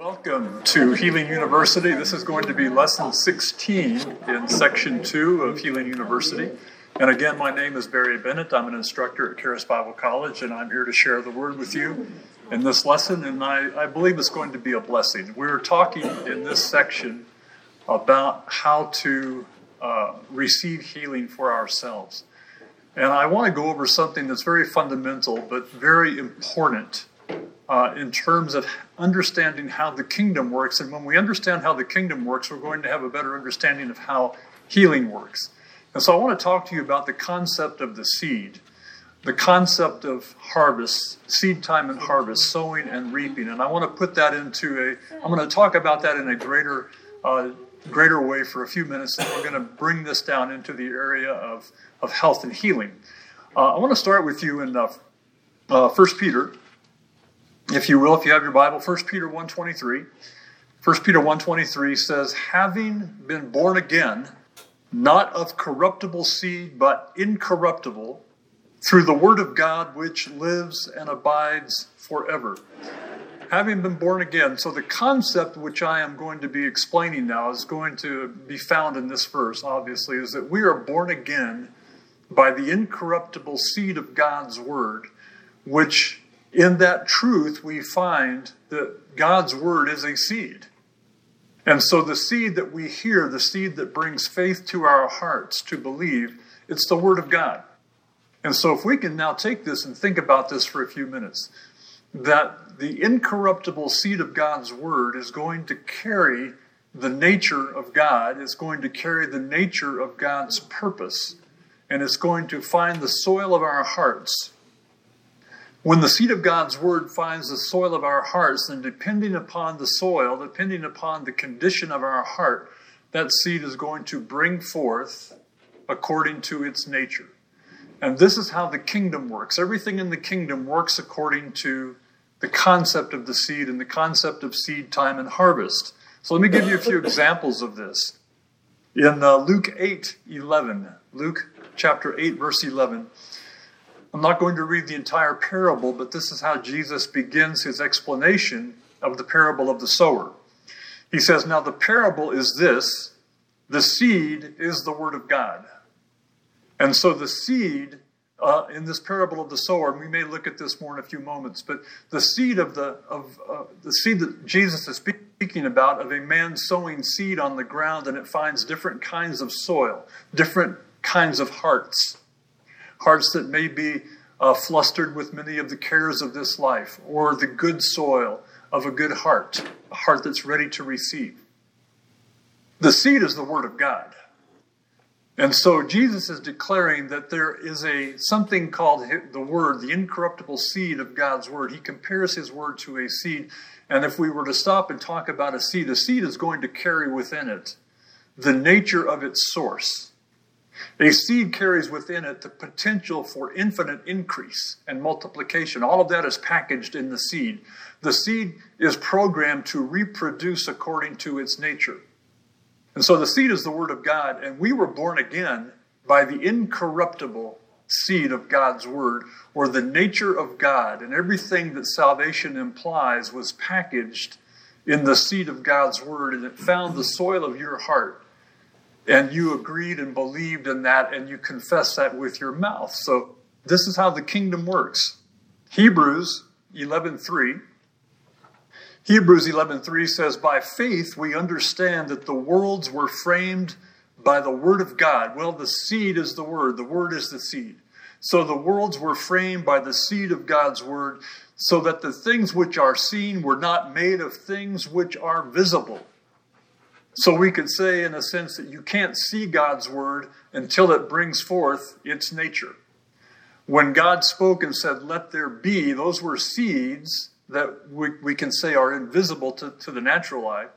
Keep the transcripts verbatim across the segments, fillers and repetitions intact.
Welcome to Healing University. This is going to be lesson sixteen in section two of Healing University. And again, my name is Barry Bennett. I'm an instructor at Charis Bible College, and I'm here to share the word with you in this lesson. And I, I believe it's going to be a blessing. We're talking in this section about how to uh, receive healing for ourselves. And I want to go over something that's very fundamental, but very important Uh, in terms of understanding how the kingdom works. And when we understand how the kingdom works, we're going to have a better understanding of how healing works. And so I want to talk to you about the concept of the seed, the concept of harvest, seed time and harvest, sowing and reaping. And I want to put that into a, I'm going to talk about that in a greater, uh, greater way for a few minutes. And we're going to bring this down into the area of, of health and healing. Uh, I want to start with you in uh, uh, First Peter. If you will, if you have your Bible, First Peter one twenty-three. First Peter one twenty-three says, having been born again, not of corruptible seed, but incorruptible, through the word of God, which lives and abides forever. Having been born again. So the concept which I am going to be explaining now is going to be found in this verse, obviously, is that we are born again by the incorruptible seed of God's word, which in that truth, we find that God's word is a seed. And so the seed that we hear, the seed that brings faith to our hearts to believe, it's the word of God. And so if we can now take this and think about this for a few minutes, that the incorruptible seed of God's word is going to carry the nature of God, it's going to carry the nature of God's purpose, and it's going to find the soil of our hearts. When the seed of God's word finds the soil of our hearts, then depending upon the soil, depending upon the condition of our heart, that seed is going to bring forth according to its nature. And this is how the kingdom works. Everything in the kingdom works according to the concept of the seed and the concept of seed time and harvest. So let me give you a few examples of this. In uh, Luke eight eleven, Luke chapter eight, verse eleven, I'm not going to read the entire parable, but this is how Jesus begins his explanation of the parable of the sower. He says, now the parable is this, the seed is the word of God. And so the seed uh, in this parable of the sower, and we may look at this more in a few moments, but the seed of the of uh, the seed that Jesus is speaking about, of a man sowing seed on the ground, and it finds different kinds of soil, different kinds of hearts. Hearts that may be uh, flustered with many of the cares of this life, or the good soil of a good heart, a heart that's ready to receive. The seed is the word of God. And so Jesus is declaring that there is a something called the word, the incorruptible seed of God's word. He compares his word to a seed. And if we were to stop and talk about a seed, a seed is going to carry within it the nature of its source. A seed carries within it the potential for infinite increase and multiplication. All of that is packaged in the seed. The seed is programmed to reproduce according to its nature. And so the seed is the word of God, and we were born again by the incorruptible seed of God's word, or the nature of God. And everything that salvation implies was packaged in the seed of God's word, and it found the soil of your heart. And you agreed and believed in that, and you confessed that with your mouth. So this is how the kingdom works. Hebrews eleven three. Hebrews eleven three says, by faith we understand that the worlds were framed by the word of God. Well, the seed is the word. The word is the seed. So the worlds were framed by the seed of God's word, so that the things which are seen were not made of things which are visible. So we could say, in a sense, that you can't see God's word until it brings forth its nature. When God spoke and said, let there be, those were seeds that we, we can say are invisible to, to the natural eye,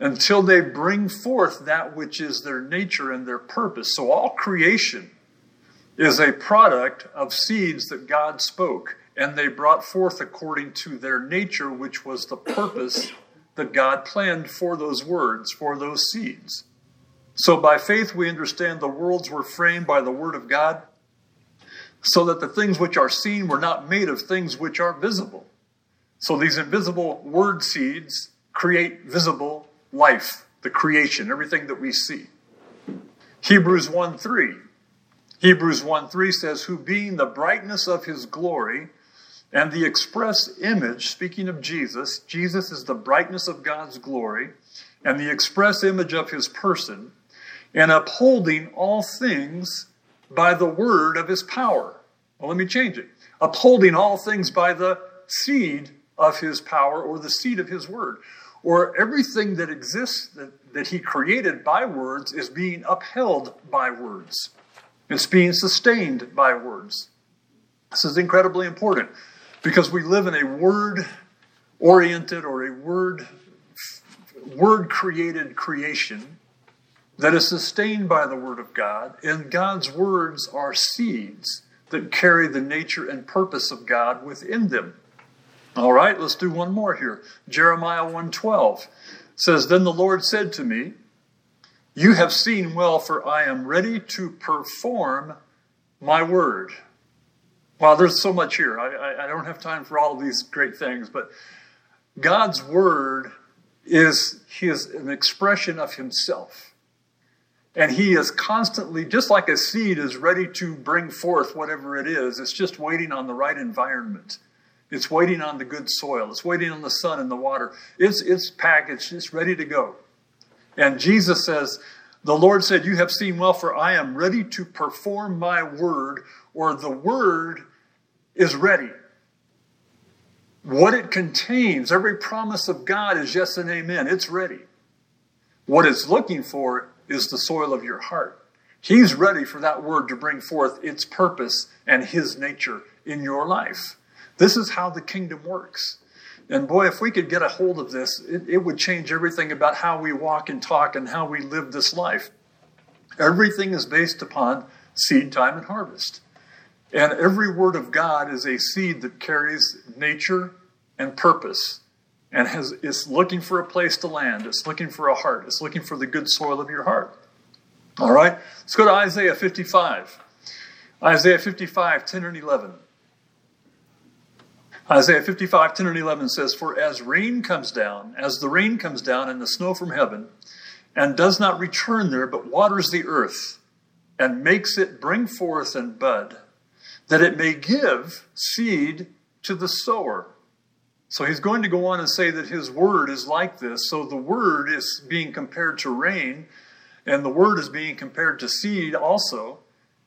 until they bring forth that which is their nature and their purpose. So all creation is a product of seeds that God spoke, and they brought forth according to their nature, which was the purpose that God planned for those words, for those seeds. So by faith we understand the worlds were framed by the word of God, so that the things which are seen were not made of things which are visible. So these invisible word seeds create visible life, the creation, everything that we see. Hebrews one three. Hebrews one three says, who being the brightness of his glory and the express image, speaking of Jesus, Jesus is the brightness of God's glory and the express image of his person, and upholding all things by the word of his power. Well, let me change it. Upholding all things by the seed of his power, or the seed of his word. Or everything that exists, that, that he created by words, is being upheld by words. It's being sustained by words. This is incredibly important because we live in a word-oriented or a word, word-created creation that is sustained by the Word of God, and God's words are seeds that carry the nature and purpose of God within them. All right, let's do one more here. Jeremiah one twelve says, then the Lord said to me, you have seen well, for I am ready to perform my word. Wow, there's so much here. I, I don't have time for all of these great things, but God's word is, he is an expression of himself. And he is constantly, just like a seed is ready to bring forth whatever it is, it's just waiting on the right environment. It's waiting on the good soil. It's waiting on the sun and the water. It's, it's packaged. It's ready to go. And Jesus says, the Lord said, you have seen well, for I am ready to perform my word, or the word is ready. What it contains, every promise of God is yes and amen. It's ready. What it's looking for is the soil of your heart. He's ready for that word to bring forth its purpose and his nature in your life. This is how the kingdom works. And boy, if we could get a hold of this, it, it would change everything about how we walk and talk and how we live this life. Everything is based upon seed time and harvest. And every word of God is a seed that carries nature and purpose and has, is looking for a place to land. It's looking for a heart. It's looking for the good soil of your heart. All right, let's go to Isaiah fifty-five. Isaiah fifty-five, ten and eleven. Isaiah fifty-five, ten and eleven says, for as rain comes down, as the rain comes down and the snow from heaven, and does not return there, but waters the earth, and makes it bring forth and bud, that it may give seed to the sower. So he's going to go on and say that his word is like this. So the word is being compared to rain, and the word is being compared to seed also.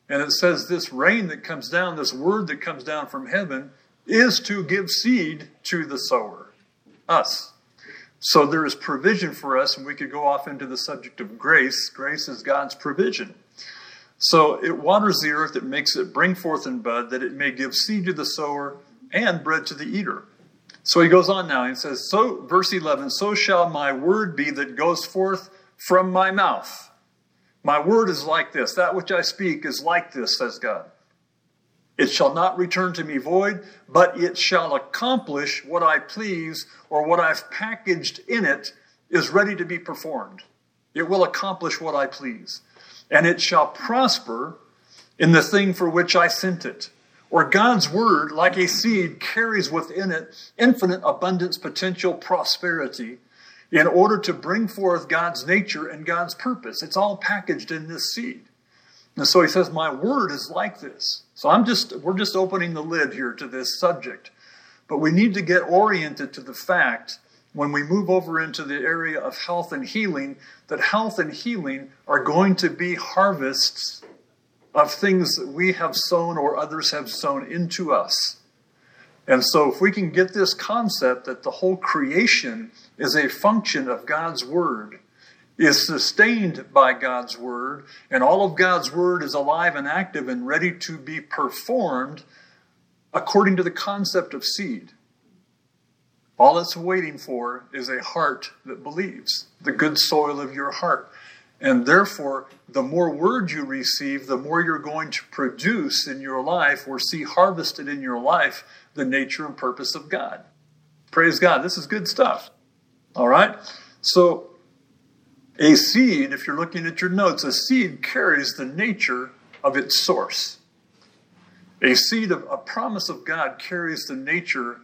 And it says this rain that comes down, this word that comes down from heaven, is to give seed to the sower, us. So there is provision for us, and we could go off into the subject of grace. Grace is God's provision. So it waters the earth, it makes it bring forth and bud, that it may give seed to the sower and bread to the eater. So he goes on now and says, so, verse eleven, so shall my word be that goes forth from my mouth. My word is like this. That which I speak is like this, says God. It shall not return to me void, but it shall accomplish what I please, or what I've packaged in it is ready to be performed. It will accomplish what I please. And it shall prosper in the thing for which I sent it. Or God's word, like a seed, carries within it infinite abundance, potential, prosperity, in order to bring forth God's nature and God's purpose. It's all packaged in this seed. And so he says, my word is like this. So I'm just, we're just opening the lid here to this subject. But we need to get oriented to the fact when we move over into the area of health and healing, that health and healing are going to be harvests of things that we have sown or others have sown into us. And so if we can get this concept that the whole creation is a function of God's word, is sustained by God's word, and all of God's word is alive and active and ready to be performed according to the concept of seed. All it's waiting for is a heart that believes, the good soil of your heart. And therefore, the more word you receive, the more you're going to produce in your life or see harvested in your life the nature and purpose of God. Praise God. This is good stuff. All right? So, a seed, if you're looking at your notes, a seed carries the nature of its source. A seed of a promise of God carries the nature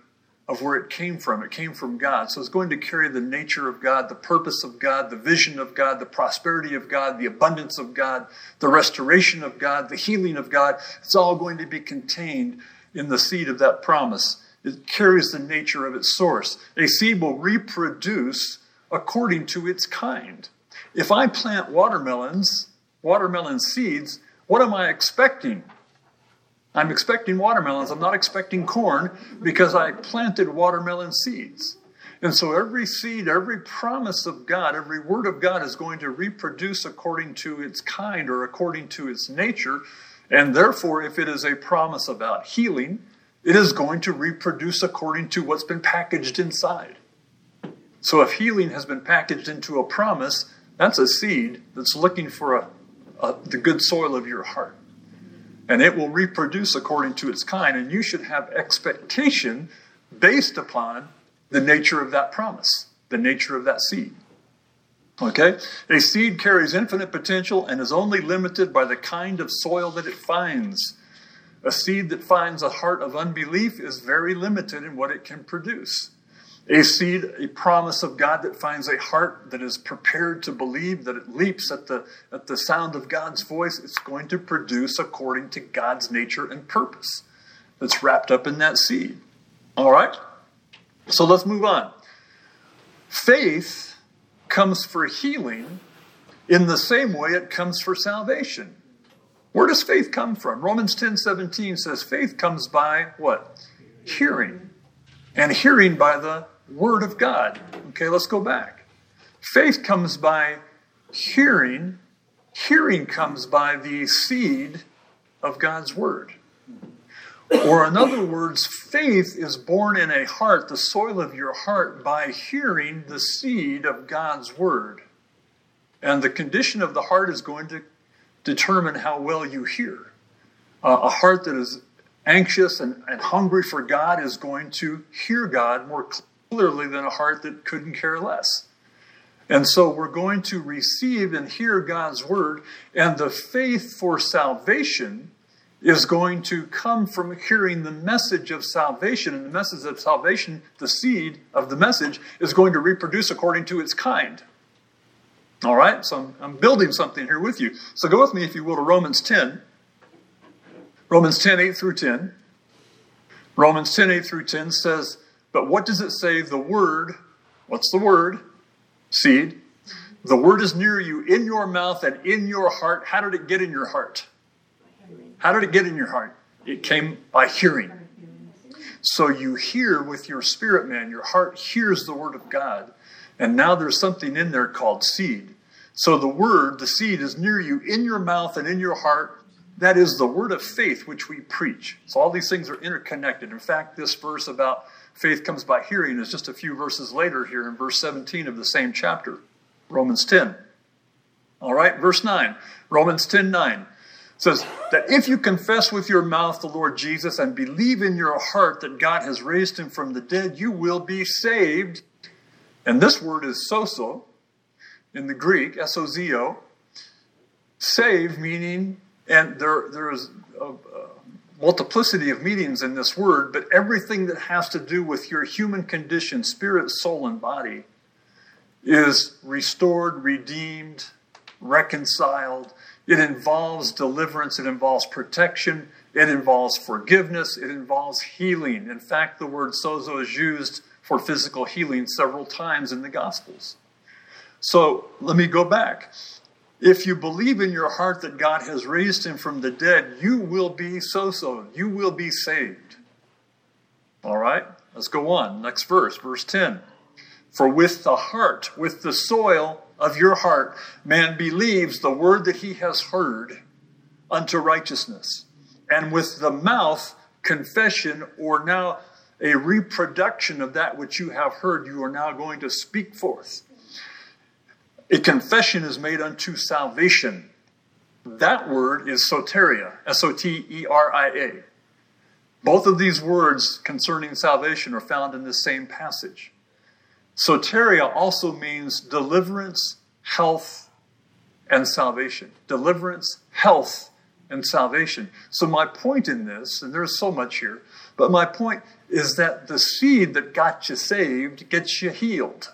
of where it came from. It came from God. So it's going to carry the nature of God, the purpose of God, the vision of God, the prosperity of God, the abundance of God, the restoration of God, the healing of God. It's all going to be contained in the seed of that promise. It carries the nature of its source. A seed will reproduce according to its kind. If I plant watermelons, watermelon seeds, what am I expecting? I'm expecting watermelons. I'm not expecting corn because I planted watermelon seeds. And so every seed, every promise of God, every word of God is going to reproduce according to its kind or according to its nature. And therefore, if it is a promise about healing, it is going to reproduce according to what's been packaged inside. So if healing has been packaged into a promise, that's a seed that's looking for a, a, the good soil of your heart. And it will reproduce according to its kind. And you should have expectation based upon the nature of that promise, the nature of that seed. Okay? A seed carries infinite potential and is only limited by the kind of soil that it finds. A seed that finds a heart of unbelief is very limited in what it can produce. A seed, a promise of God that finds a heart that is prepared to believe, that it leaps at the at the sound of God's voice, it's going to produce according to God's nature and purpose that's wrapped up in that seed. All right? So let's move on. Faith comes for healing in the same way it comes for salvation. Where does faith come from? Romans ten seventeen says faith comes by what? Hearing. And hearing by the Word of God. Okay, let's go back. Faith comes by hearing. Hearing comes by the seed of God's Word. Or in other words, faith is born in a heart, the soil of your heart, by hearing the seed of God's Word. And the condition of the heart is going to determine how well you hear. Uh, a heart that is anxious and, and hungry for God is going to hear God more clearly than a heart that couldn't care less. And so we're going to receive and hear God's word, and the faith for salvation is going to come from hearing the message of salvation, and the message of salvation, the seed of the message, is going to reproduce according to its kind. All right, so I'm, I'm building something here with you. So go with me, if you will, to Romans ten. Romans ten, eight through ten. Romans ten, eight through ten says, but what does it say? The word, what's the word? Seed. The word is near you, in your mouth and in your heart. How did it get in your heart? How did it get in your heart? It came by hearing. So you hear with your spirit, man. Your heart hears the word of God. And now there's something in there called seed. So the word, the seed, is near you, in your mouth and in your heart. That is the word of faith which we preach. So all these things are interconnected. In fact, this verse about faith comes by hearing is just a few verses later here in verse seventeen of the same chapter, Romans ten. All right, verse nine, Romans ten, nine says that if you confess with your mouth the Lord Jesus and believe in your heart that God has raised him from the dead, you will be saved. And this word is sozo in the Greek, S O Z O. Save meaning... And there, there is a multiplicity of meanings in this word, but everything that has to do with your human condition, spirit, soul, and body, is restored, redeemed, reconciled. It involves deliverance. It involves protection. It involves forgiveness. It involves healing. In fact, the word sozo is used for physical healing several times in the Gospels. So let me go back. If you believe in your heart that God has raised him from the dead, you will be so-so. You will be saved. All right, let's go on. Next verse, verse ten. For with the heart, with the soil of your heart, man believes the word that he has heard unto righteousness. And with the mouth, confession, or now a reproduction of that which you have heard, you are now going to speak forth. A confession is made unto salvation. That word is soteria, S O T E R I A. Both of these words concerning salvation are found in the same passage. Soteria also means deliverance, health, and salvation. Deliverance, health, and salvation. So my point in this, and there's so much here, but my point is that the seed that got you saved gets you healed.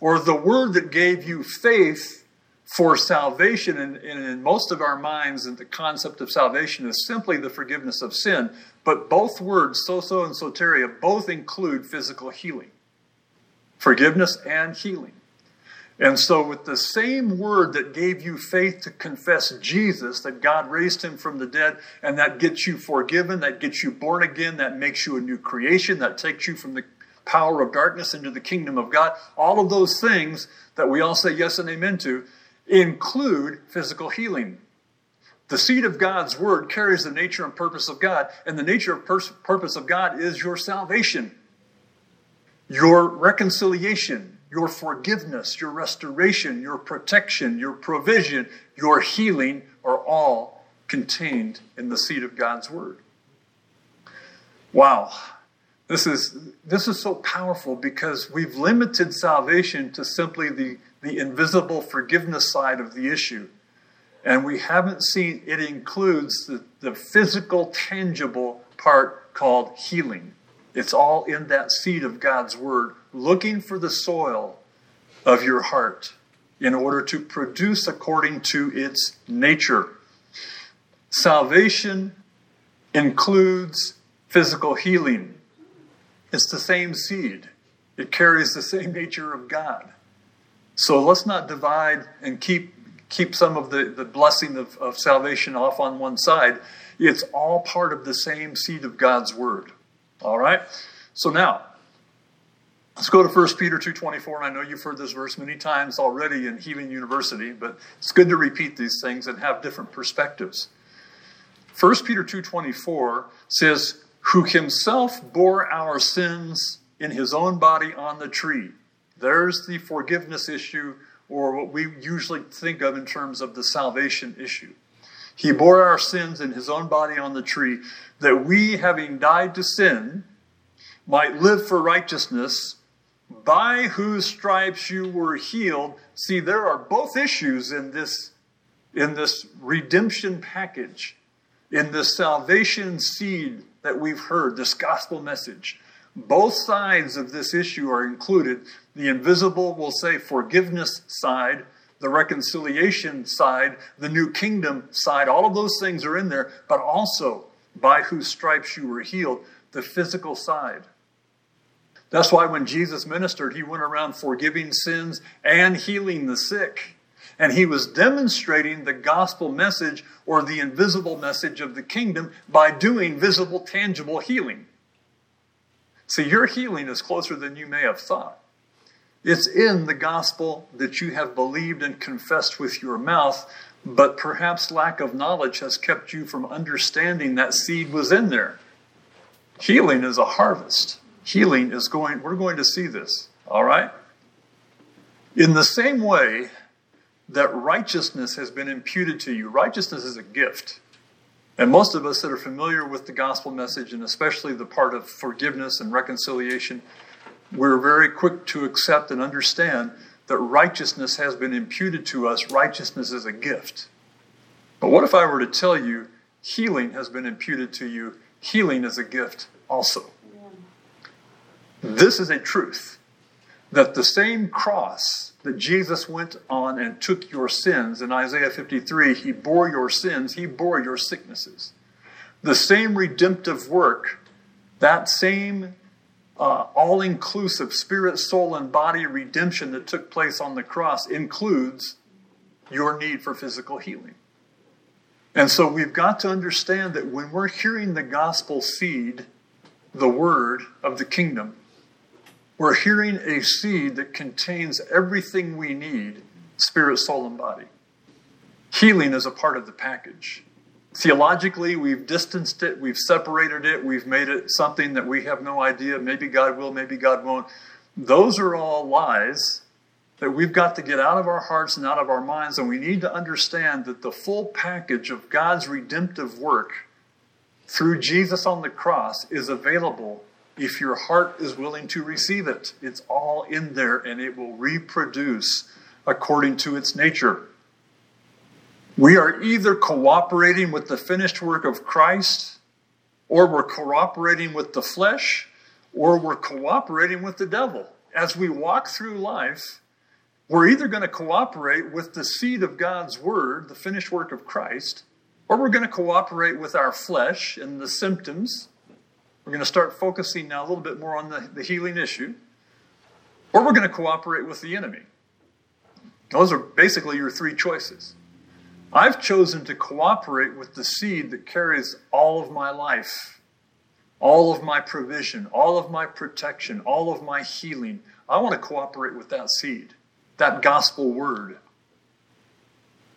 Or the word that gave you faith for salvation, and, and in most of our minds, the concept of salvation is simply the forgiveness of sin. But both words, sozo and soteria, both include physical healing. Forgiveness and healing. And so with the same word that gave you faith to confess Jesus, that God raised him from the dead, and that gets you forgiven, that gets you born again, that makes you a new creation, that takes you from the power of darkness into the kingdom of God, all of those things that we all say yes and amen to include physical healing. The seed of God's word carries the nature and purpose of God, and the nature and pers- purpose of God is your salvation, your reconciliation, your forgiveness, your restoration, your protection, your provision, your healing are all contained in the seed of God's word. Wow. This is this is so powerful because we've limited salvation to simply the, the invisible forgiveness side of the issue. And we haven't seen it includes the, the physical, tangible part called healing. It's all in that seed of God's word, looking for the soil of your heart in order to produce according to its nature. Salvation includes physical healing. It's the same seed. It carries the same nature of God. So let's not divide and keep keep some of the, the blessing of, of salvation off on one side. It's all part of the same seed of God's word. All right? So now, let's go to First Peter two twenty-four, and I know you've heard this verse many times already in Healing University, but it's good to repeat these things and have different perspectives. First Peter two twenty-four says, who himself bore our sins in his own body on the tree. There's the forgiveness issue, or what we usually think of in terms of the salvation issue. He bore our sins in his own body on the tree, that we, having died to sin, might live for righteousness, by whose stripes you were healed. See, there are both issues in this, in this redemption package, in this salvation seed that we've heard, this gospel message. Both sides of this issue are included. The invisible, we'll say, forgiveness side, the reconciliation side, the new kingdom side, all of those things are in there, but also by whose stripes you were healed, the physical side. That's why when Jesus ministered, he went around forgiving sins and healing the sick. And he was demonstrating the gospel message or the invisible message of the kingdom by doing visible, tangible healing. See, your healing is closer than you may have thought. It's in the gospel that you have believed and confessed with your mouth, but perhaps lack of knowledge has kept you from understanding that seed was in there. Healing is a harvest. Healing is going, we're going to see this, all right? In the same way that righteousness has been imputed to you, righteousness is a gift. And most of us that are familiar with the gospel message, and especially the part of forgiveness and reconciliation, we're very quick to accept and understand that righteousness has been imputed to us. Righteousness is a gift. But what if I were to tell you healing has been imputed to you? Healing is a gift also. This is a truth, that the same cross that Jesus went on and took your sins, in Isaiah fifty-three, he bore your sins, he bore your sicknesses. The same redemptive work, that same uh, all-inclusive spirit, soul, and body redemption that took place on the cross includes your need for physical healing. And so we've got to understand that when we're hearing the gospel seed, the word of the kingdom, we're hearing a seed that contains everything we need, spirit, soul, and body. Healing is a part of the package. Theologically, we've distanced it, we've separated it, we've made it something that we have no idea, maybe God will, maybe God won't. Those are all lies that we've got to get out of our hearts and out of our minds, and we need to understand that the full package of God's redemptive work through Jesus on the cross is available if your heart is willing to receive it. It's all in there, and it will reproduce according to its nature. We are either cooperating with the finished work of Christ, or we're cooperating with the flesh, or we're cooperating with the devil. As we walk through life, we're either going to cooperate with the seed of God's word, the finished work of Christ, or we're going to cooperate with our flesh and the symptoms. We're going to start focusing now a little bit more on the, the healing issue. Or we're going to cooperate with the enemy. Those are basically your three choices. I've chosen to cooperate with the seed that carries all of my life, all of my provision, all of my protection, all of my healing. I want to cooperate with that seed, that gospel word.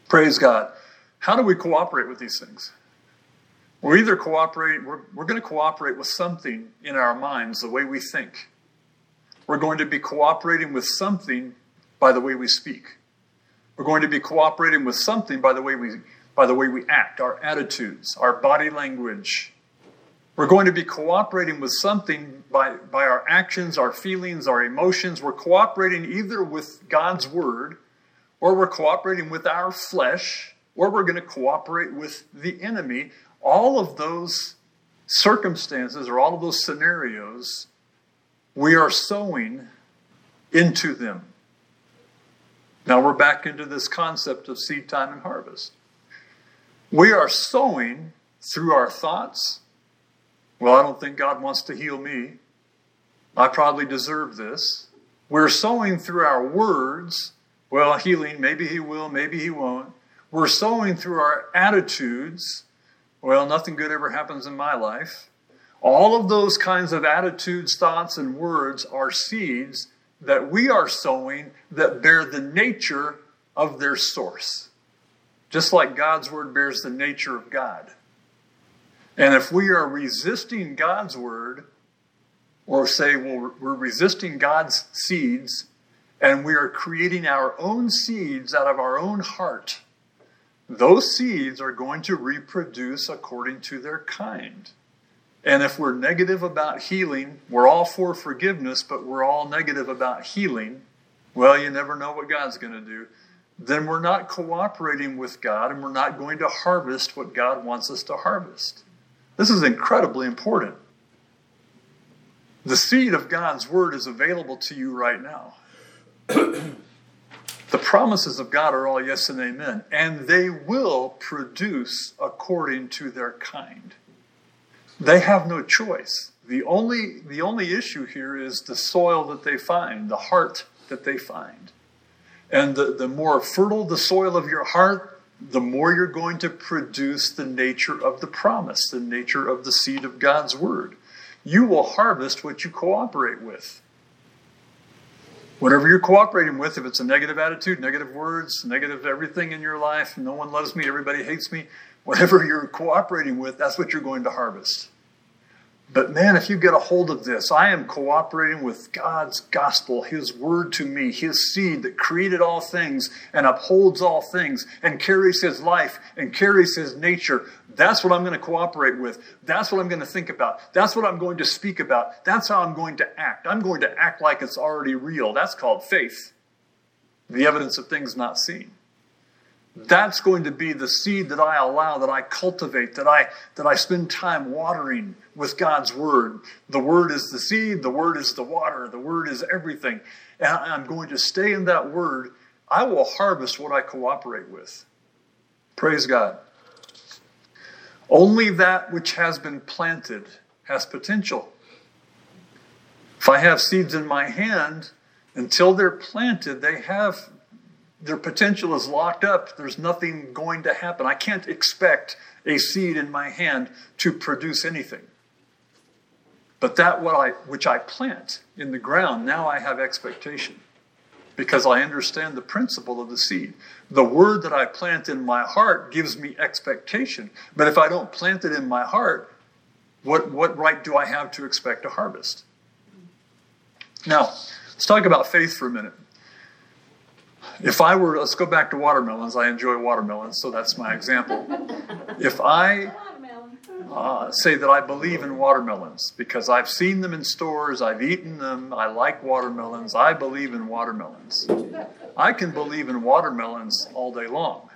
Praise God. How do we cooperate with these things? We're either cooperating, we're, we're going to cooperate with something in our minds, the way we think. We're going to be cooperating with something by the way we speak. We're going to be cooperating with something by the way we by the way we act, our attitudes, our body language. We're going to be cooperating with something by, by our actions, our feelings, our emotions. We're cooperating either with God's word, or we're cooperating with our flesh, or we're going to cooperate with the enemy. All of those circumstances or all of those scenarios, we are sowing into them. Now we're back into this concept of seed time and harvest. We are sowing through our thoughts. Well, I don't think God wants to heal me. I probably deserve this. We're sowing through our words. Well, healing, maybe he will, maybe he won't. We're sowing through our attitudes. Well, nothing good ever happens in my life. All of those kinds of attitudes, thoughts, and words are seeds that we are sowing that bear the nature of their source. Just like God's word bears the nature of God. And if we are resisting God's word, or say, well, we're resisting God's seeds, and we are creating our own seeds out of our own heart, those seeds are going to reproduce according to their kind. And if we're negative about healing, we're all for forgiveness, but we're all negative about healing, well, you never know what God's going to do. Then we're not cooperating with God, and we're not going to harvest what God wants us to harvest. This is incredibly important. The seed of God's word is available to you right now. The promises of God are all yes and amen, and they will produce according to their kind. They have no choice. The only, the only issue here is the soil that they find, the heart that they find. And the, the more fertile the soil of your heart, the more you're going to produce the nature of the promise, the nature of the seed of God's word. You will harvest what you cooperate with. Whatever you're cooperating with, if it's a negative attitude, negative words, negative everything in your life, no one loves me, everybody hates me, whatever you're cooperating with, that's what you're going to harvest. But man, if you get a hold of this, I am cooperating with God's gospel, his word to me, his seed that created all things and upholds all things and carries his life and carries his nature. That's what I'm going to cooperate with. That's what I'm going to think about. That's what I'm going to speak about. That's how I'm going to act. I'm going to act like it's already real. That's called faith, the evidence of things not seen. That's going to be the seed that I allow, that I cultivate, that I that I spend time watering with God's word. The word is the seed. The word is the water. The word is everything. And I'm going to stay in that word. I will harvest what I cooperate with. Praise God. Only that which has been planted has potential. If I have seeds in my hand, until they're planted, they have their potential is locked up. There's nothing going to happen. I can't expect a seed in my hand to produce anything. But that what I, which I plant in the ground, now I have expectation because I understand the principle of the seed. The word that I plant in my heart gives me expectation. But if I don't plant it in my heart, what, what right do I have to expect a harvest? Now, let's talk about faith for a minute. If I were, let's go back to watermelons. I enjoy watermelons, so that's my example. If I uh, say that I believe in watermelons because I've seen them in stores, I've eaten them, I like watermelons, I believe in watermelons. I can believe in watermelons all day long.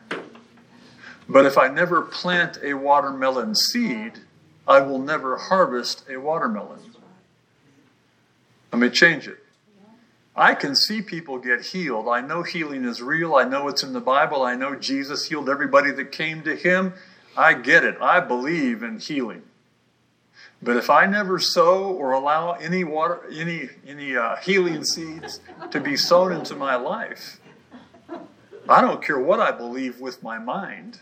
But if I never plant a watermelon seed, I will never harvest a watermelon. Let me change it. I can see people get healed. I know healing is real. I know it's in the Bible. I know Jesus healed everybody that came to him. I get it. I believe in healing. But if I never sow or allow any water, any any uh, healing seeds to be sown into my life, I don't care what I believe with my mind.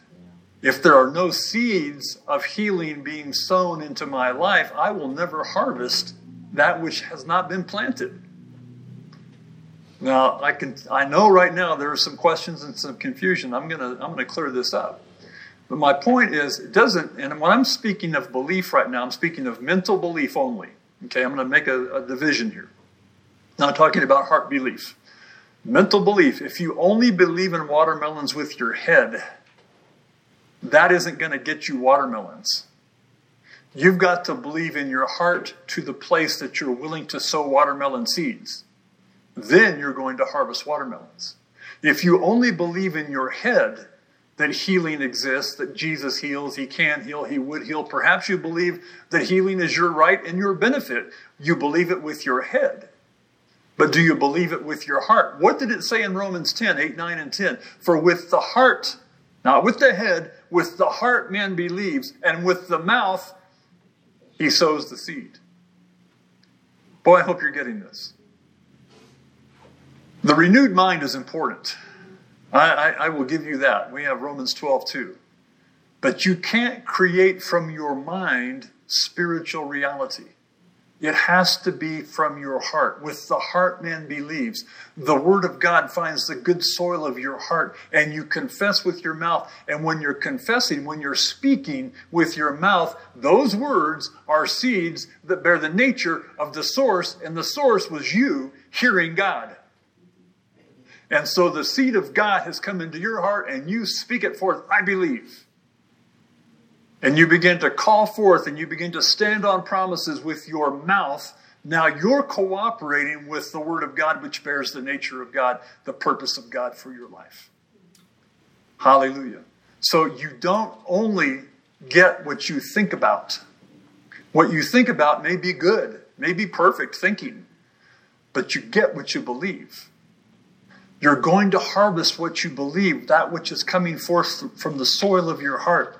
If there are no seeds of healing being sown into my life, I will never harvest that which has not been planted. Now, I can I know right now there are some questions and some confusion. I'm gonna I'm gonna clear this up. But my point is, it doesn't, and when I'm speaking of belief right now, I'm speaking of mental belief only. Okay, I'm going to make a, a division here. Not talking about heart belief. Mental belief, if you only believe in watermelons with your head, that isn't going to get you watermelons. You've got to believe in your heart to the place that you're willing to sow watermelon seeds. Then you're going to harvest watermelons. If you only believe in your head, that healing exists, that Jesus heals, he can heal, he would heal. Perhaps you believe that healing is your right and your benefit. You believe it with your head. But do you believe it with your heart? What did it say in Romans ten, eight, nine, and ten? For with the heart, not with the head, with the heart man believes, and with the mouth he sows the seed. Boy, I hope you're getting this. The renewed mind is important. I, I, I will give you that. We have Romans twelve two. But you can't create from your mind spiritual reality. It has to be from your heart. With the heart man believes. The word of God finds the good soil of your heart, and you confess with your mouth. And when you're confessing, when you're speaking with your mouth, those words are seeds that bear the nature of the source, and the source was you hearing God. And so the seed of God has come into your heart, and you speak it forth, I believe. And you begin to call forth, and you begin to stand on promises with your mouth. Now you're cooperating with the word of God, which bears the nature of God, the purpose of God for your life. Hallelujah. So you don't only get what you think about. What you think about may be good, may be perfect thinking, but you get what you believe. You're going to harvest what you believe, that which is coming forth from the soil of your heart.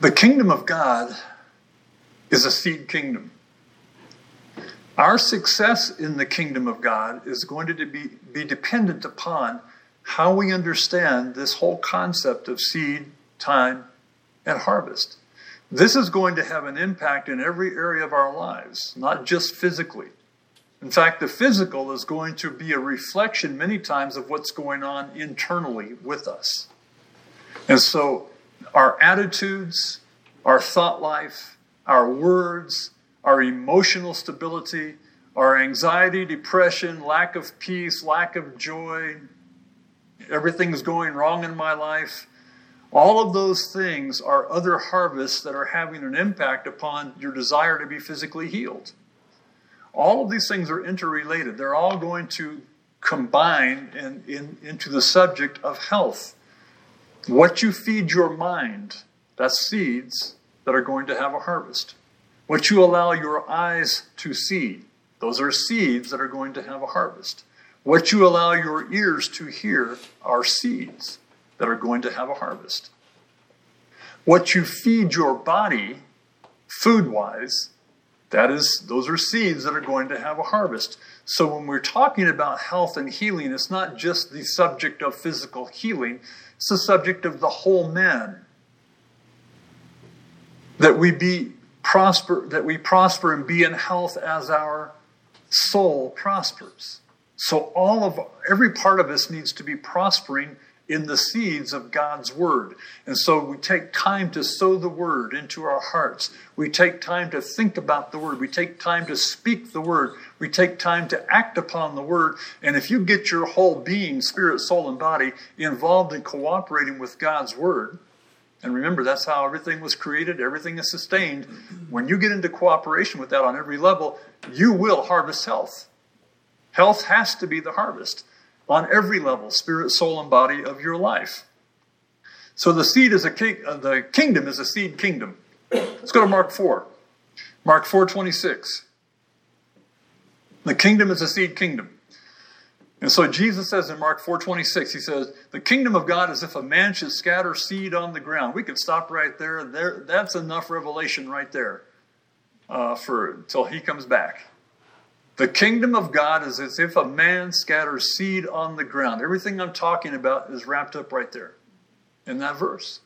The kingdom of God is a seed kingdom. Our success in the kingdom of God is going to be, be dependent upon how we understand this whole concept of seed, time, and harvest. This is going to have an impact in every area of our lives, not just physically. In fact, the physical is going to be a reflection many times of what's going on internally with us. And so our attitudes, our thought life, our words, our emotional stability, our anxiety, depression, lack of peace, lack of joy, everything's going wrong in my life. All of those things are other harvests that are having an impact upon your desire to be physically healed. All of these things are interrelated. They're all going to combine in, in, into the subject of health. What you feed your mind, that's seeds that are going to have a harvest. What you allow your eyes to see, those are seeds that are going to have a harvest. What you allow your ears to hear are seeds that are going to have a harvest. What you feed your body, food-wise, that is, those are seeds that are going to have a harvest. So when we're talking about health and healing, it's not just the subject of physical healing, it's the subject of the whole man. That we be prosper, that we prosper and be in health as our soul prospers. So all of every part of us needs to be prospering in the seeds of God's word. And so we take time to sow the word into our hearts. We take time to think about the word. We take time to speak the word. We take time to act upon the word. And if you get your whole being, spirit, soul, and body involved in cooperating with God's word, and remember, that's how everything was created, everything is sustained. When you get into cooperation with that on every level, you will harvest health. Health has to be the harvest on every level, spirit, soul, and body of your life. So the seed is a king, uh, the kingdom is a seed kingdom. Let's go to Mark four. Mark four twenty-six. The kingdom is a seed kingdom. And so Jesus says in Mark four twenty-six, he says, the kingdom of God is if a man should scatter seed on the ground. We could stop right there. There, that's enough revelation right there uh, for until he comes back. The kingdom of God is as if a man scatters seed on the ground. Everything I'm talking about is wrapped up right there in that verse.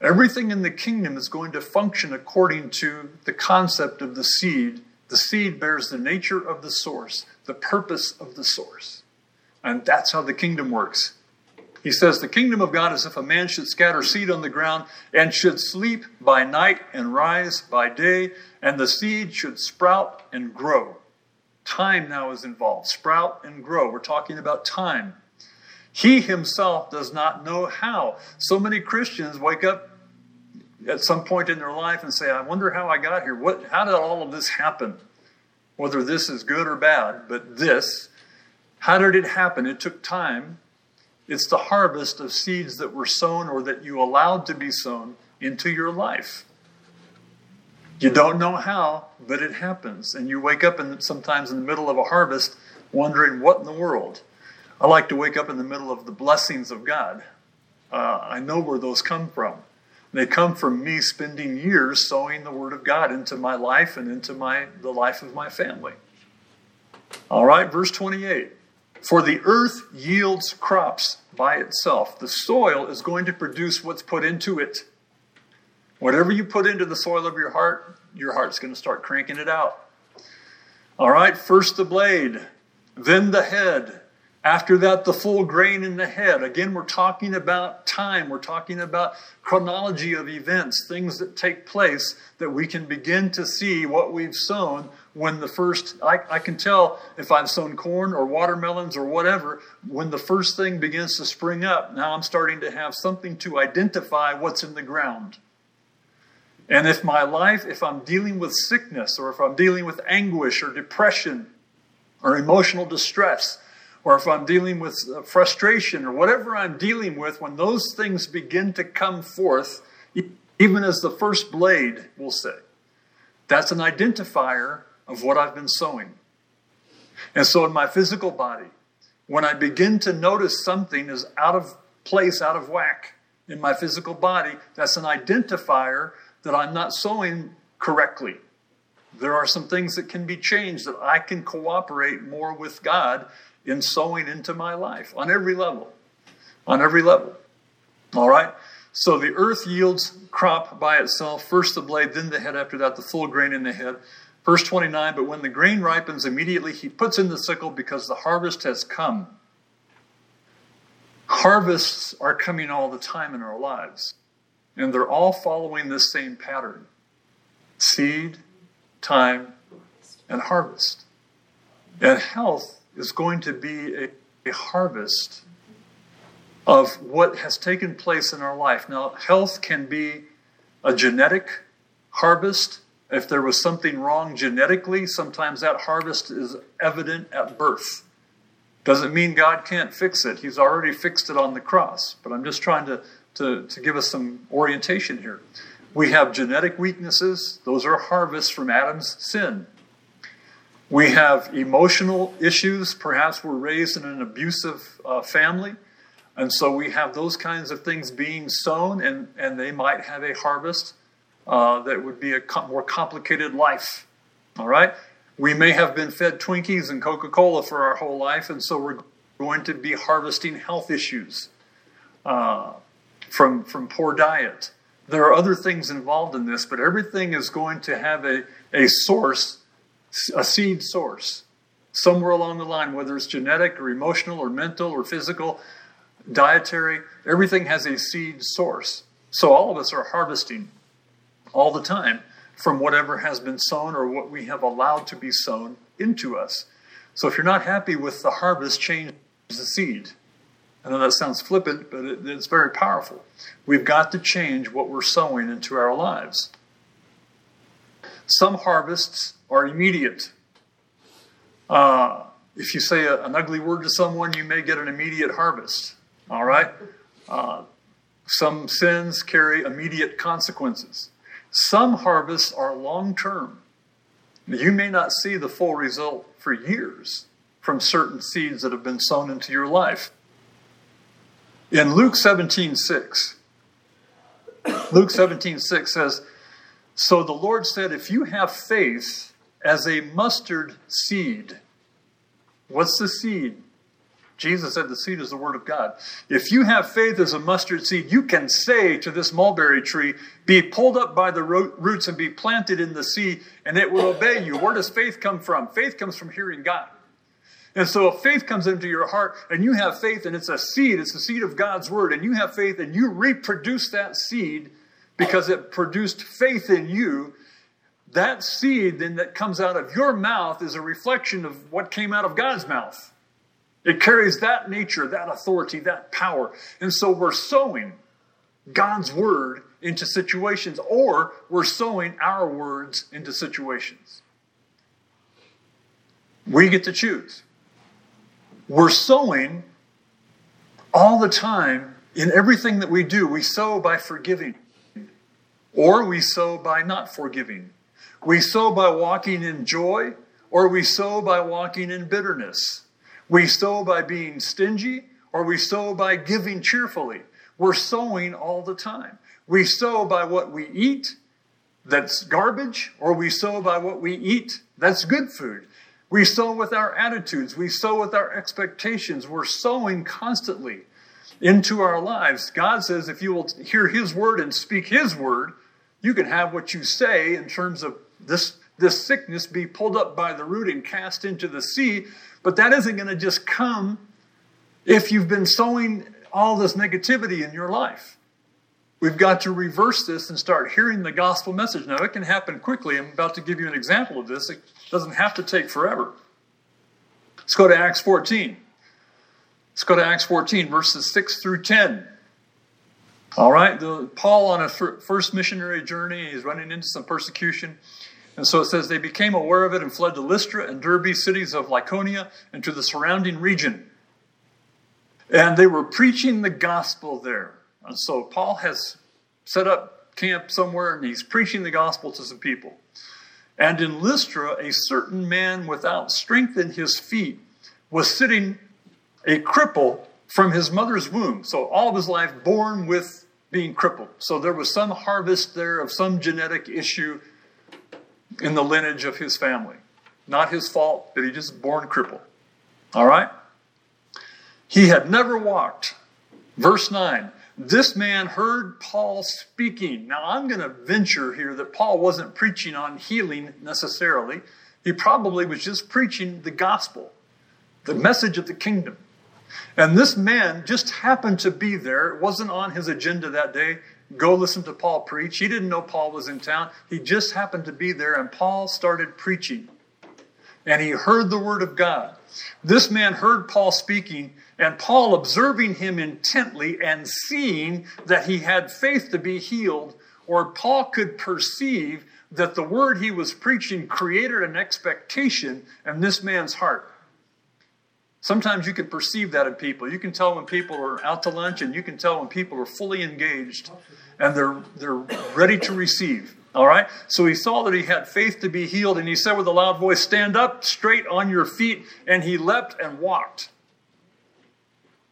Everything in the kingdom is going to function according to the concept of the seed. The seed bears the nature of the source, the purpose of the source. And that's how the kingdom works. He says, the kingdom of God is if a man should scatter seed on the ground and should sleep by night and rise by day, and the seed should sprout and grow. Time now is involved. Sprout and grow. We're talking about time. He himself does not know how. So many Christians wake up at some point in their life and say, I wonder how I got here. What? How did all of this happen? Whether this is good or bad, but this, how did it happen? It took time. It's the harvest of seeds that were sown or that you allowed to be sown into your life. You don't know how, but it happens. And you wake up in, sometimes in the middle of a harvest wondering, what in the world? I like to wake up in the middle of the blessings of God. Uh, I know where those come from. They come from me spending years sowing the Word of God into my life and into my the life of my family. All right, verse twenty-eight. For the earth yields crops by itself. The soil is going to produce what's put into it. Whatever you put into the soil of your heart, your heart's going to start cranking it out. All right, first the blade, then the head. After that, the full grain in the head. Again, we're talking about time. We're talking about chronology of events, things that take place that we can begin to see what we've sown when the first, I, I can tell if I've sown corn or watermelons or whatever, when the first thing begins to spring up. Now I'm starting to have something to identify what's in the ground. And if my life, if I'm dealing with sickness or if I'm dealing with anguish or depression or emotional distress, or if I'm dealing with frustration or whatever I'm dealing with, when those things begin to come forth, even as the first blade, we'll say, that's an identifier of what I've been sowing. And so in my physical body, when I begin to notice something is out of place, out of whack in my physical body, that's an identifier that I'm not sowing correctly. There are some things that can be changed that I can cooperate more with God in sowing into my life on every level, on every level. All right. So the earth yields crop by itself, first the blade, then the head. After that, the full grain in the head. Verse twenty-nine, but when the grain ripens, immediately he puts in the sickle because the harvest has come. Harvests are coming all the time in our lives. And they're all following this same pattern. Seed, time, and harvest. And health is going to be a, a harvest of what has taken place in our life. Now, health can be a genetic harvest. If there was something wrong genetically, sometimes that harvest is evident at birth. Doesn't mean God can't fix it. He's already fixed it on the cross. But I'm just trying to, to, to give us some orientation here. We have genetic weaknesses. Those are harvests from Adam's sin. We have emotional issues. Perhaps we're raised in an abusive uh, family. And so we have those kinds of things being sown, and, and they might have a harvest uh, that would be a com- more complicated life. All right? We may have been fed Twinkies and Coca-Cola for our whole life, and so we're going to be harvesting health issues uh, from, from poor diet. There are other things involved in this, but everything is going to have a, a source, a seed source, somewhere along the line, whether it's genetic or emotional or mental or physical, dietary, everything has a seed source. So all of us are harvesting all the time from whatever has been sown or what we have allowed to be sown into us. So if you're not happy with the harvest, change the seed. I know that sounds flippant, but it, it's very powerful. We've got to change what we're sowing into our lives. Some harvests are immediate. Uh, if you say a, an ugly word to someone, you may get an immediate harvest. All right? Uh, Some sins carry immediate consequences. Some harvests are long-term. You may not see the full result for years from certain seeds that have been sown into your life. In Luke seventeen six, Luke seventeen six says, "So the Lord said, if you have faith as a mustard seed," what's the seed? Jesus said the seed is the word of God. "If you have faith as a mustard seed, you can say to this mulberry tree, be pulled up by the roots and be planted in the sea, and it will obey you." Where does faith come from? Faith comes from hearing God. And so if faith comes into your heart and you have faith and it's a seed, it's the seed of God's word, and you have faith and you reproduce that seed because it produced faith in you, that seed then that comes out of your mouth is a reflection of what came out of God's mouth. It carries that nature, that authority, that power. And so we're sowing God's word into situations, or we're sowing our words into situations. We get to choose. We're sowing all the time in everything that we do. We sow by forgiving, or we sow by not forgiving. We sow by walking in joy, or we sow by walking in bitterness. We sow by being stingy, or we sow by giving cheerfully. We're sowing all the time. We sow by what we eat, that's garbage, or we sow by what we eat, that's good food. We sow with our attitudes. We sow with our expectations. We're sowing constantly into our lives. God says if you will hear his word and speak his word, you can have what you say in terms of this This sickness be pulled up by the root and cast into the sea. But that isn't going to just come if you've been sowing all this negativity in your life. We've got to reverse this and start hearing the gospel message. Now, it can happen quickly. I'm about to give you an example of this. It doesn't have to take forever. Let's go to Acts fourteen. Let's go to Acts fourteen, verses six through ten. All right, the, Paul on a first missionary journey, he's running into some persecution. And so it says, they became aware of it and fled to Lystra and Derbe, cities of Lycaonia, and to the surrounding region. And they were preaching the gospel there. And so Paul has set up camp somewhere, and he's preaching the gospel to some people. And in Lystra, a certain man without strength in his feet was sitting, a cripple from his mother's womb. So all of his life born with being crippled. So there was some harvest there of some genetic issue in the lineage of his family. Not his fault that he just born crippled. All right? He had never walked. Verse nine. This man heard Paul speaking. Now I'm going to venture here that Paul wasn't preaching on healing necessarily. He probably was just preaching the gospel, the message of the kingdom. And this man just happened to be there. It wasn't on his agenda that day. Go listen to Paul preach. He didn't know Paul was in town. He just happened to be there, and Paul started preaching. And he heard the word of God. This man heard Paul speaking, and Paul, observing him intently and seeing that he had faith to be healed, or Paul could perceive that the word he was preaching created an expectation in this man's heart. Sometimes you can perceive that in people. You can tell when people are out to lunch, and you can tell when people are fully engaged and they're they're ready to receive. All right? So he saw that he had faith to be healed, and he said with a loud voice, "Stand up straight on your feet." And he leapt and walked.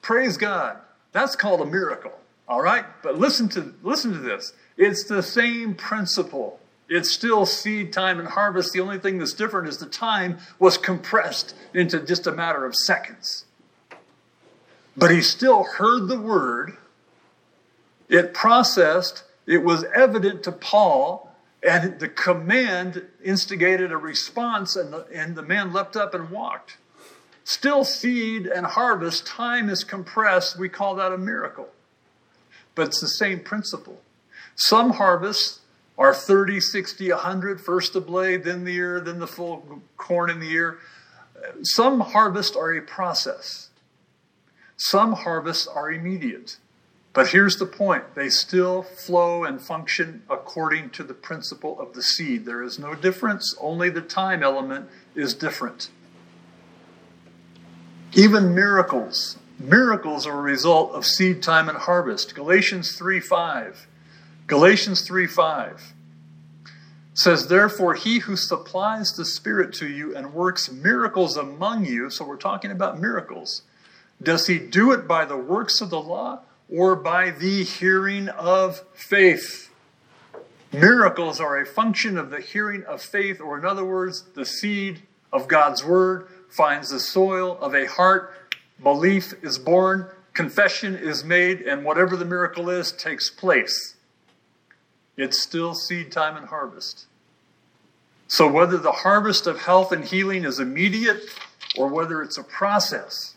Praise God. That's called a miracle. All right? But listen to listen to this. It's the same principle. It's still seed time and harvest. The only thing that's different is the time was compressed into just a matter of seconds. But he still heard the word. It processed. It was evident to Paul. And the command instigated a response. And the, and the man leapt up and walked. Still seed and harvest. Time is compressed. We call that a miracle. But it's the same principle. Some harvests are thirty, sixty, one hundred, first the blade, then the ear, then the full corn in the ear. Some harvests are a process. Some harvests are immediate. But here's the point. They still flow and function according to the principle of the seed. There is no difference. Only the time element is different. Even miracles Miracles are a result of seed time and harvest. Galatians three five. Galatians three five says, therefore, he who supplies the Spirit to you and works miracles among you, so we're talking about miracles, does he do it by the works of the law or by the hearing of faith? Miracles are a function of the hearing of faith, or in other words, the seed of God's word finds the soil of a heart, belief is born, confession is made, and whatever the miracle is takes place. It's still seed time and harvest. So whether the harvest of health and healing is immediate or whether it's a process,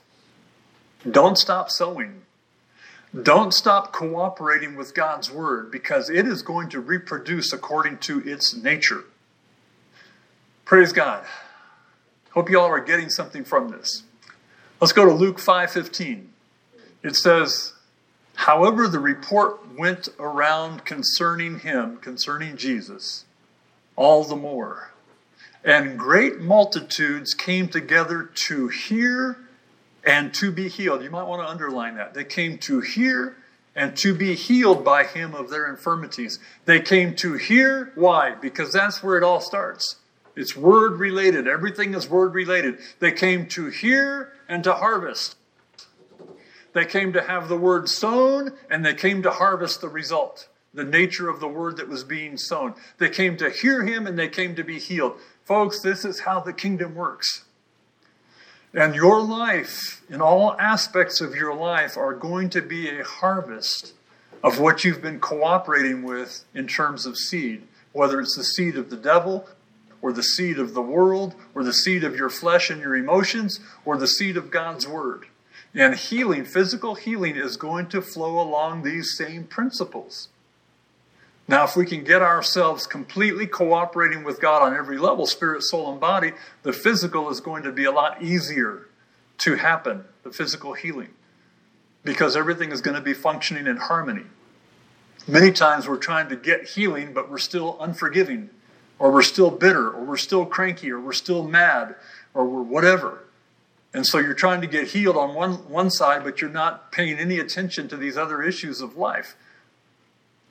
don't stop sowing. Don't stop cooperating with God's word, because it is going to reproduce according to its nature. Praise God. Hope you all are getting something from this. Let's go to Luke five fifteen. It says, however, the report went around concerning him, concerning Jesus, all the more. And great multitudes came together to hear and to be healed. You might want to underline that. They came to hear and to be healed by him of their infirmities. They came to hear. Why? Because that's where it all starts. It's word related. Everything is word related. They came to hear and to harvest. They came to have the word sown, and they came to harvest the result, the nature of the word that was being sown. They came to hear him, and they came to be healed. Folks, this is how the kingdom works. And your life, in all aspects of your life, are going to be a harvest of what you've been cooperating with in terms of seed, whether it's the seed of the devil, or the seed of the world, or the seed of your flesh and your emotions, or the seed of God's word. And healing, physical healing, is going to flow along these same principles. Now, if we can get ourselves completely cooperating with God on every level, spirit, soul, and body, the physical is going to be a lot easier to happen, the physical healing, because everything is going to be functioning in harmony. Many times we're trying to get healing, but we're still unforgiving, or we're still bitter, or we're still cranky, or we're still mad, or we're whatever. And so you're trying to get healed on one, one side, but you're not paying any attention to these other issues of life.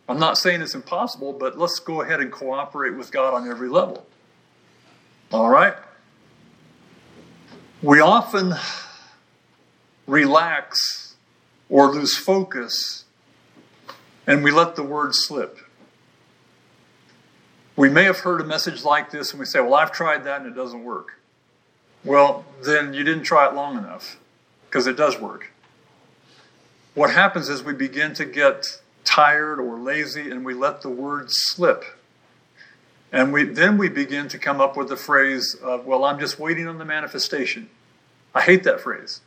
I'm not saying it's impossible, but let's go ahead and cooperate with God on every level. All right? We often relax or lose focus, and we let the word slip. We may have heard a message like this, and we say, well, I've tried that, and it doesn't work. Well, then you didn't try it long enough, because it does work. What happens is we begin to get tired or lazy, and we let the word slip. And we then we begin to come up with the phrase of, well, I'm just waiting on the manifestation. I hate that phrase.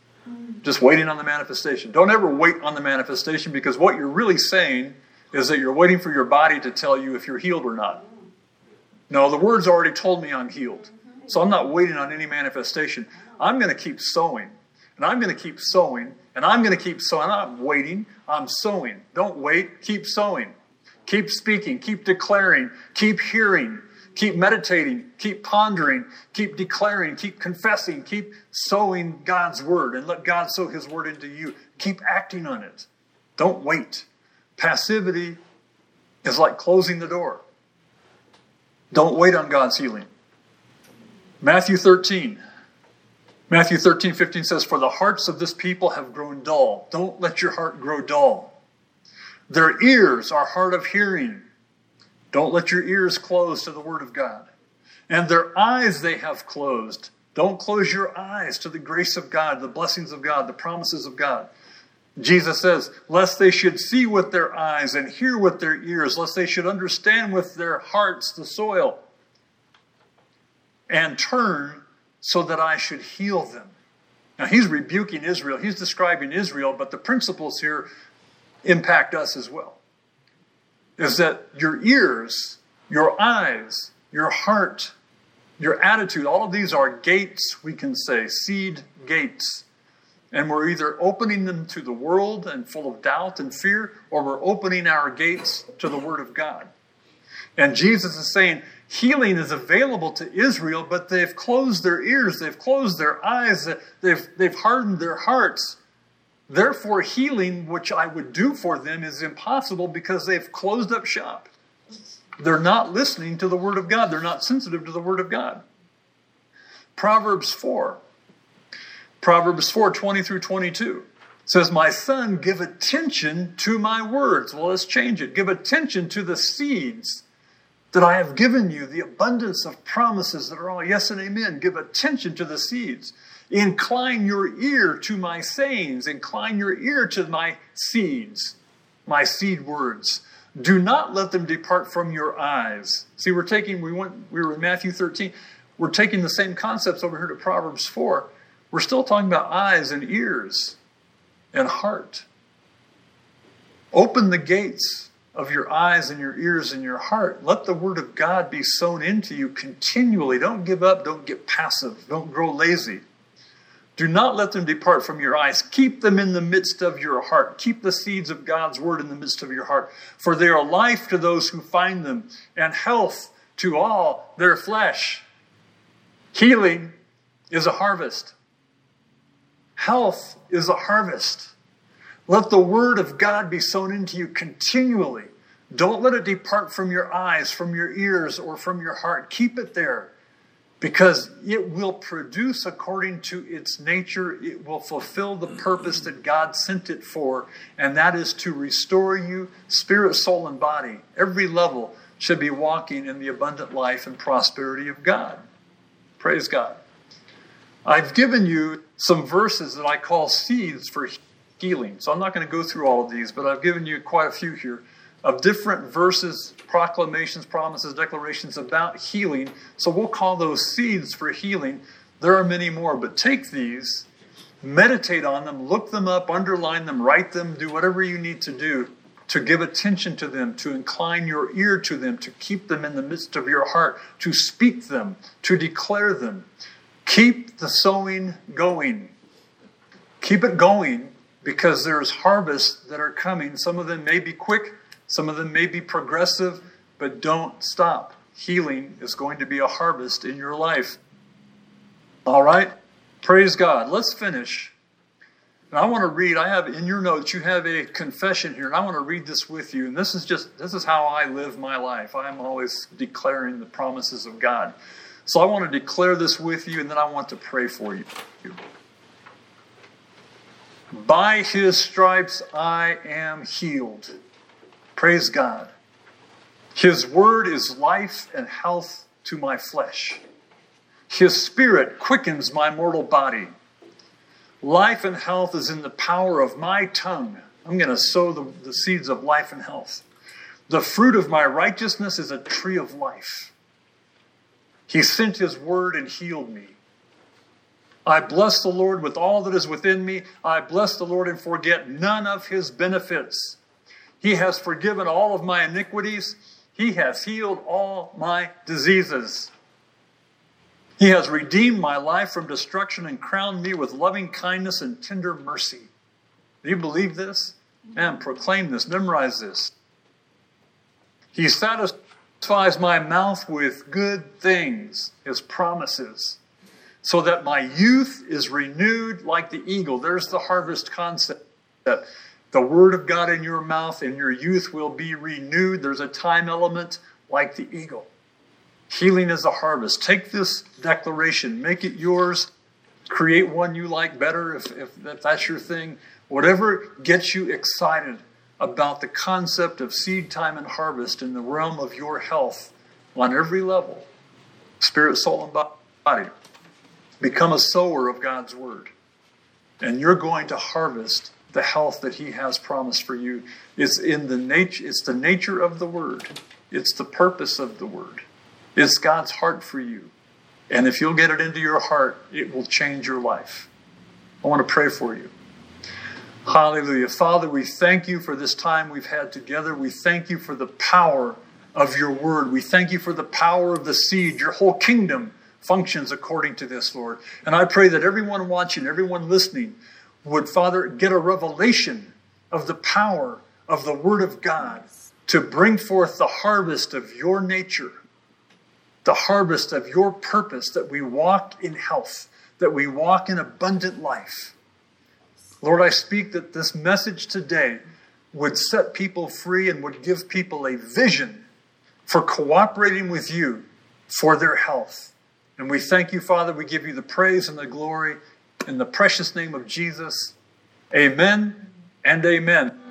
Just waiting on the manifestation. Don't ever wait on the manifestation, because what you're really saying is that you're waiting for your body to tell you if you're healed or not. No, the word's already told me I'm healed. So I'm not waiting on any manifestation. I'm going to keep sowing. And I'm going to keep sowing, and I'm going to keep sowing. I'm not waiting. I'm sowing. Don't wait. Keep sowing. Keep speaking. Keep declaring. Keep hearing. Keep meditating. Keep pondering. Keep declaring. Keep confessing. Keep sowing God's word, and let God sow his word into you. Keep acting on it. Don't wait. Passivity is like closing the door. Don't wait on God's healing. Matthew thirteen. Matthew thirteen fifteen says, for the hearts of this people have grown dull. Don't let your heart grow dull. Their ears are hard of hearing. Don't let your ears close to the word of God. And their eyes they have closed. Don't close your eyes to the grace of God, the blessings of God, the promises of God. Jesus says, lest they should see with their eyes and hear with their ears, lest they should understand with their hearts the soil and turn, so that I should heal them. Now, he's rebuking Israel. He's describing Israel, but the principles here impact us as well. Is that your ears, your eyes, your heart, your attitude, all of these are gates, we can say, seed gates. And we're either opening them to the world and full of doubt and fear, or we're opening our gates to the word of God. And Jesus is saying, healing is available to Israel, but they've closed their ears, they've closed their eyes, they've, they've hardened their hearts. Therefore, healing, which I would do for them, is impossible because they've closed up shop. They're not listening to the Word of God. They're not sensitive to the Word of God. Proverbs four. Proverbs four, twenty through twenty-two. It says, my son, give attention to my words. Well, let's change it. Give attention to the seeds that I have given you, the abundance of promises that are all yes and amen. Give attention to the seeds. Incline your ear to my sayings. Incline your ear to my seeds, my seed words. Do not let them depart from your eyes. See, we're taking, we went, we were in Matthew thirteen. We're taking the same concepts over here to Proverbs four. We're still talking about eyes and ears and heart. Open the gates of your eyes and your ears and your heart. Let the Word of God be sown into you continually. Don't give up. Don't get passive. Don't grow lazy. Do not let them depart from your eyes. Keep them in the midst of your heart. Keep the seeds of God's Word in the midst of your heart. For they are life to those who find them, and health to all their flesh. Healing is a harvest. Health is a harvest. Let the Word of God be sown into you continually. Don't let it depart from your eyes, from your ears, or from your heart. Keep it there because it will produce according to its nature. It will fulfill the purpose that God sent it for, and that is to restore you, spirit, soul, and body. Every level should be walking in the abundant life and prosperity of God. Praise God. I've given you some verses that I call seeds for healing. So I'm not going to go through all of these, but I've given you quite a few here of different verses, proclamations, promises, declarations about healing. So we'll call those seeds for healing. There are many more, but take these, meditate on them, look them up, underline them, write them, do whatever you need to do to give attention to them, to incline your ear to them, to keep them in the midst of your heart, to speak them, to declare them. Keep the sowing going. Keep it going because there's harvests that are coming. Some of them may be quick. Some of them may be progressive, but don't stop. Healing is going to be a harvest in your life. All right? Praise God. Let's finish. And I want to read, I have in your notes, you have a confession here, and I want to read this with you. And this is just, this is how I live my life. I'm always declaring the promises of God. So I want to declare this with you, and then I want to pray for you. By His stripes I am healed. Praise God. His word is life and health to my flesh. His spirit quickens my mortal body. Life and health is in the power of my tongue. I'm going to sow the, the seeds of life and health. The fruit of my righteousness is a tree of life. He sent His word and healed me. I bless the Lord with all that is within me. I bless the Lord and forget none of His benefits. He has forgiven all of my iniquities. He has healed all my diseases. He has redeemed my life from destruction and crowned me with loving kindness and tender mercy. Do you believe this? Man, proclaim this. Memorize this. He satisfies my mouth with good things, His promises, so that my youth is renewed like the eagle. There's the harvest concept. The word of God in your mouth and your youth will be renewed. There's a time element like the eagle. Healing is a harvest. Take this declaration. Make it yours. Create one you like better if, if, if that's your thing. Whatever gets you excited about the concept of seed time and harvest in the realm of your health on every level, spirit, soul, and body. Become a sower of God's word, and you're going to harvest the health that He has promised for you. It's in the nature, it's the nature of the word. It's the purpose of the word. It's God's heart for you. And if you'll get it into your heart, it will change your life. I want to pray for you. Hallelujah. Father, we thank You for this time we've had together. We thank You for the power of Your word. We thank You for the power of the seed. Your whole kingdom functions according to this, Lord. And I pray that everyone watching, everyone listening would, Father, get a revelation of the power of the word of God to bring forth the harvest of Your nature, the harvest of Your purpose, that we walk in health, that we walk in abundant life. Lord, I speak that this message today would set people free and would give people a vision for cooperating with you for their health. And we thank you, Father. We give you the praise and the glory in the precious name of Jesus. Amen and amen.